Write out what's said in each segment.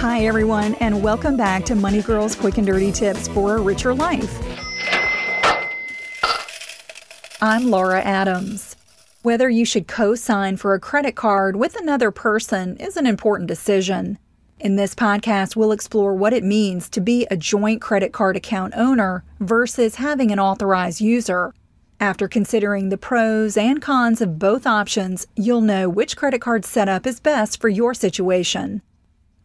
Hi, everyone, and welcome back to Money Girl's Quick and Dirty Tips for a Richer Life. I'm Laura Adams. Whether you should co-sign for a credit card with another person is an important decision. In this podcast, we'll explore what it means to be a joint credit card account owner versus having an authorized user. After considering the pros and cons of both options, you'll know which credit card setup is best for your situation.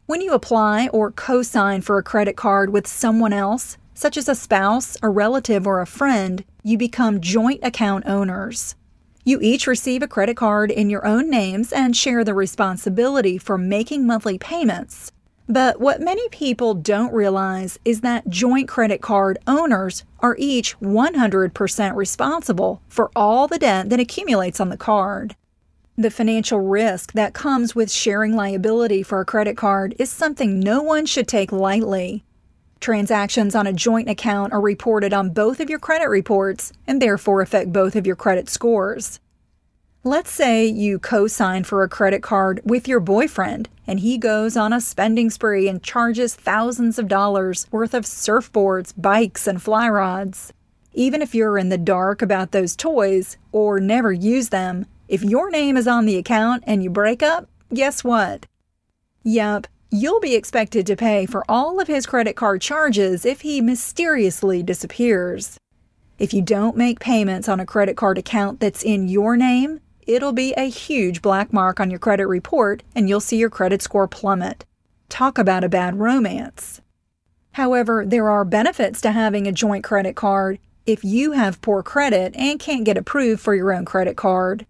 When you apply or co-sign for a credit card with someone else, such as a spouse, a relative, or a friend, you become joint account owners. You each receive a credit card in your own names and share the responsibility for making monthly payments. But what many people don't realize is that joint credit card owners are each 100% responsible for all the debt that accumulates on the card. The financial risk that comes with sharing liability for a credit card is something no one should take lightly. Transactions on a joint account are reported on both of your credit reports and therefore affect both of your credit scores. Let's say you co-sign for a credit card with your boyfriend and he goes on a spending spree and charges thousands of dollars worth of surfboards, bikes, and fly rods. Even if you're in the dark about those toys or never use them, if your name is on the account and you break up, guess what? Yep, you'll be expected to pay for all of his credit card charges if he mysteriously disappears. If you don't make payments on a credit card account that's in your name, it'll be a huge black mark on your credit report and you'll see your credit score plummet. Talk about a bad romance. However, there are benefits to having a joint credit card if you have poor credit and can't get approved for your own credit card.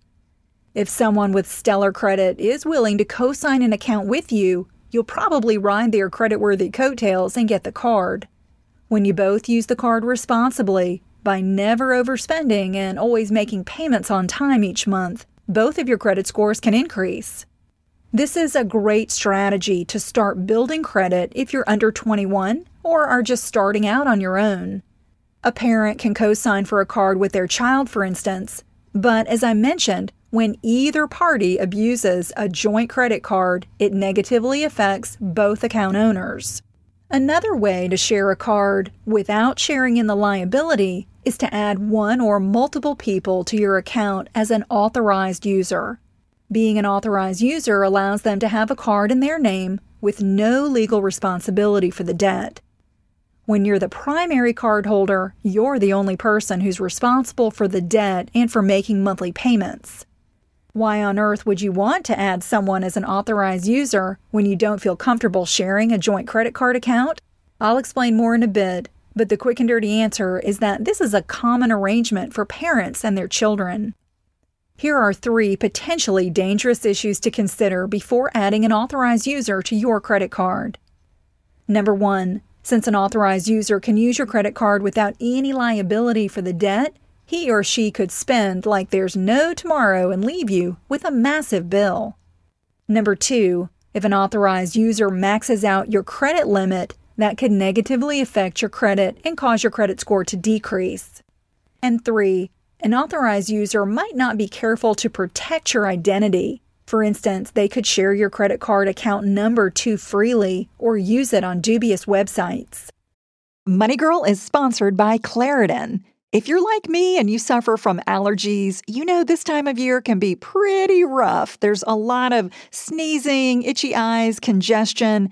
If someone with stellar credit is willing to co-sign an account with you, you'll probably ride their creditworthy coattails and get the card. When you both use the card responsibly, by never overspending and always making payments on time each month, both of your credit scores can increase. This is a great strategy to start building credit if you're under 21 or are just starting out on your own. A parent can co-sign for a card with their child, for instance, but as I mentioned, when either party abuses a joint credit card, it negatively affects both account owners. Another way to share a card without sharing in the liability is to add one or multiple people to your account as an authorized user. Being an authorized user allows them to have a card in their name with no legal responsibility for the debt. When you're the primary card holder, you're the only person who's responsible for the debt and for making monthly payments. Why on earth would you want to add someone as an authorized user when you don't feel comfortable sharing a joint credit card account? I'll explain more in a bit, but the quick and dirty answer is that this is a common arrangement for parents and their children. Here are three potentially dangerous issues to consider before adding an authorized user to your credit card. Number 1. Since an authorized user can use your credit card without any liability for the debt, he or she could spend like there's no tomorrow and leave you with a massive bill. Number 2, if an authorized user maxes out your credit limit, that could negatively affect your credit and cause your credit score to decrease. And 3, an authorized user might not be careful to protect your identity. For instance, they could share your credit card account number too freely or use it on dubious websites. Money Girl is sponsored by Claritin. If you're like me and you suffer from allergies, you know this time of year can be pretty rough. There's a lot of sneezing, itchy eyes, congestion,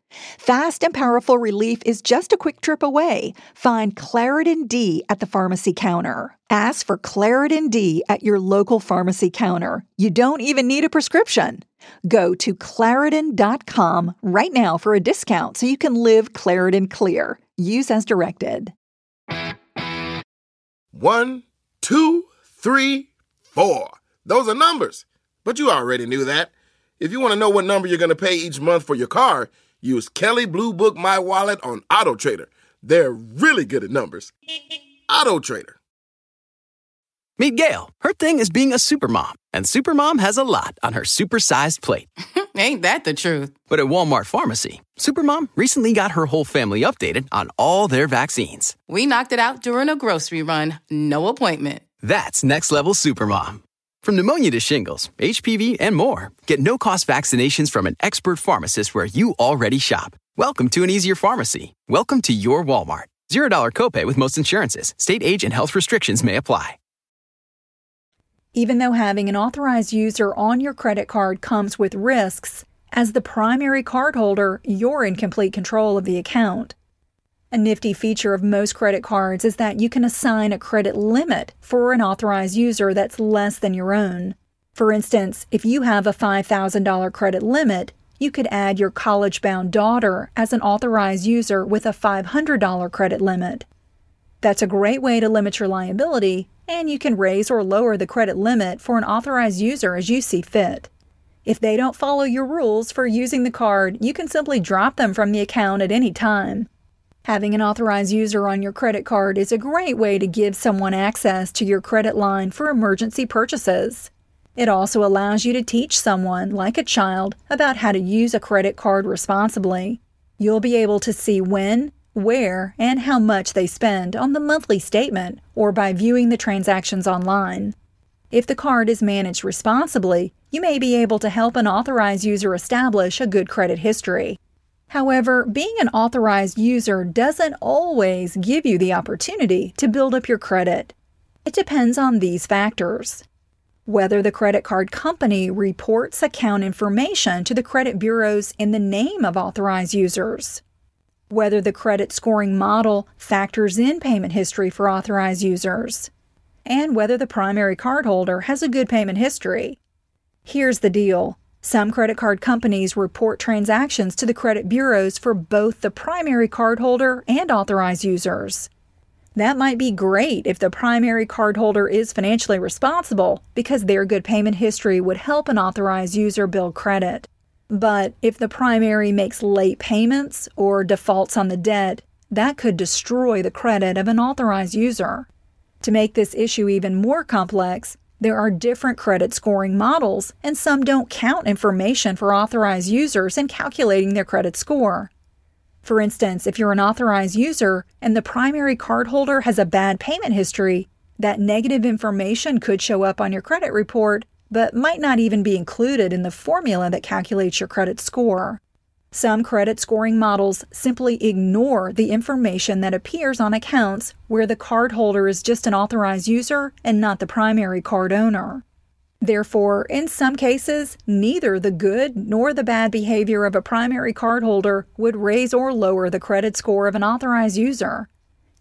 Fast and powerful relief is just a quick trip away. Find Claritin-D at the pharmacy counter. Ask for Claritin-D at your local pharmacy counter. You don't even need a prescription. Go to Claritin.com right now for a discount so you can live Claritin Clear. Use as directed. 1, 2, 3, 4. Those are numbers, but you already knew that. If you want to know what number you're going to pay each month for your car, use Kelley Blue Book My Wallet on AutoTrader. They're really good at numbers. AutoTrader. Meet Gail. Her thing is being a supermom, and supermom has a lot on her supersized plate. Ain't that the truth? But at Walmart Pharmacy, supermom recently got her whole family updated on all their vaccines. We knocked it out during a grocery run. No appointment. That's next level supermom. From pneumonia to shingles, HPV, and more. Get no-cost vaccinations from an expert pharmacist where you already shop. Welcome to an easier pharmacy. Welcome to your Walmart. $0 copay with most insurances. State age and health restrictions may apply. Even though having an authorized user on your credit card comes with risks, as the primary cardholder, you're in complete control of the account. A nifty feature of most credit cards is that you can assign a credit limit for an authorized user that's less than your own. For instance, if you have a $5,000 credit limit, you could add your college-bound daughter as an authorized user with a $500 credit limit. That's a great way to limit your liability, and you can raise or lower the credit limit for an authorized user as you see fit. If they don't follow your rules for using the card, you can simply drop them from the account at any time. Having an authorized user on your credit card is a great way to give someone access to your credit line for emergency purchases. It also allows you to teach someone, like a child, about how to use a credit card responsibly. You'll be able to see when, where, and how much they spend on the monthly statement or by viewing the transactions online. If the card is managed responsibly, you may be able to help an authorized user establish a good credit history. However, being an authorized user doesn't always give you the opportunity to build up your credit. It depends on these factors: whether the credit card company reports account information to the credit bureaus in the name of authorized users, whether the credit scoring model factors in payment history for authorized users, and whether the primary cardholder has a good payment history. Here's the deal. Some credit card companies report transactions to the credit bureaus for both the primary cardholder and authorized users. That might be great if the primary cardholder is financially responsible, because their good payment history would help an authorized user build credit. But if the primary makes late payments or defaults on the debt, that could destroy the credit of an authorized user. To make this issue even more complex, there are different credit scoring models, and some don't count information for authorized users in calculating their credit score. For instance, if you're an authorized user and the primary cardholder has a bad payment history, that negative information could show up on your credit report, but might not even be included in the formula that calculates your credit score. Some credit scoring models simply ignore the information that appears on accounts where the cardholder is just an authorized user and not the primary card owner. Therefore, in some cases, neither the good nor the bad behavior of a primary cardholder would raise or lower the credit score of an authorized user.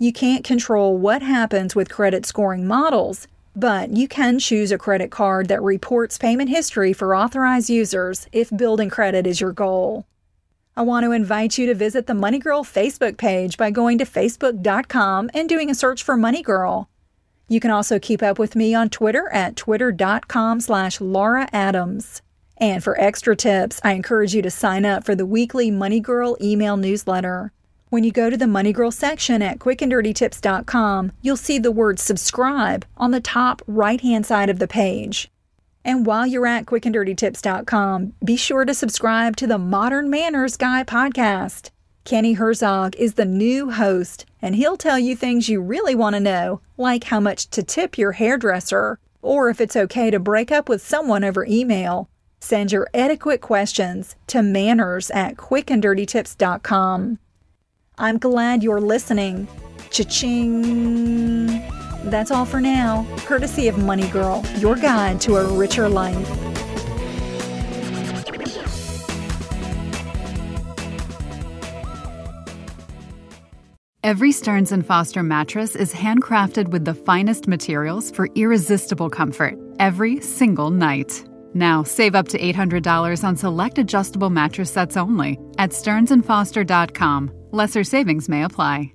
You can't control what happens with credit scoring models, but you can choose a credit card that reports payment history for authorized users if building credit is your goal. I want to invite you to visit the Money Girl Facebook page by going to facebook.com and doing a search for Money Girl. You can also keep up with me on Twitter at twitter.com/Laura Adams. And for extra tips, I encourage you to sign up for the weekly Money Girl email newsletter. When you go to the Money Girl section at QuickAndDirtyTips.com, you'll see the word subscribe on the top right-hand side of the page. And while you're at QuickAndDirtyTips.com, be sure to subscribe to the Modern Manners Guy podcast. Kenny Herzog is the new host, and he'll tell you things you really want to know, like how much to tip your hairdresser, or if it's okay to break up with someone over email. Send your etiquette questions to manners at QuickAndDirtyTips.com. I'm glad you're listening. Cha-ching! That's all for now, courtesy of Money Girl, your guide to a richer life. Every Stearns and Foster mattress is handcrafted with the finest materials for irresistible comfort every single night. Now, save up to $800 on select adjustable mattress sets only at stearnsandfoster.com. Lesser savings may apply.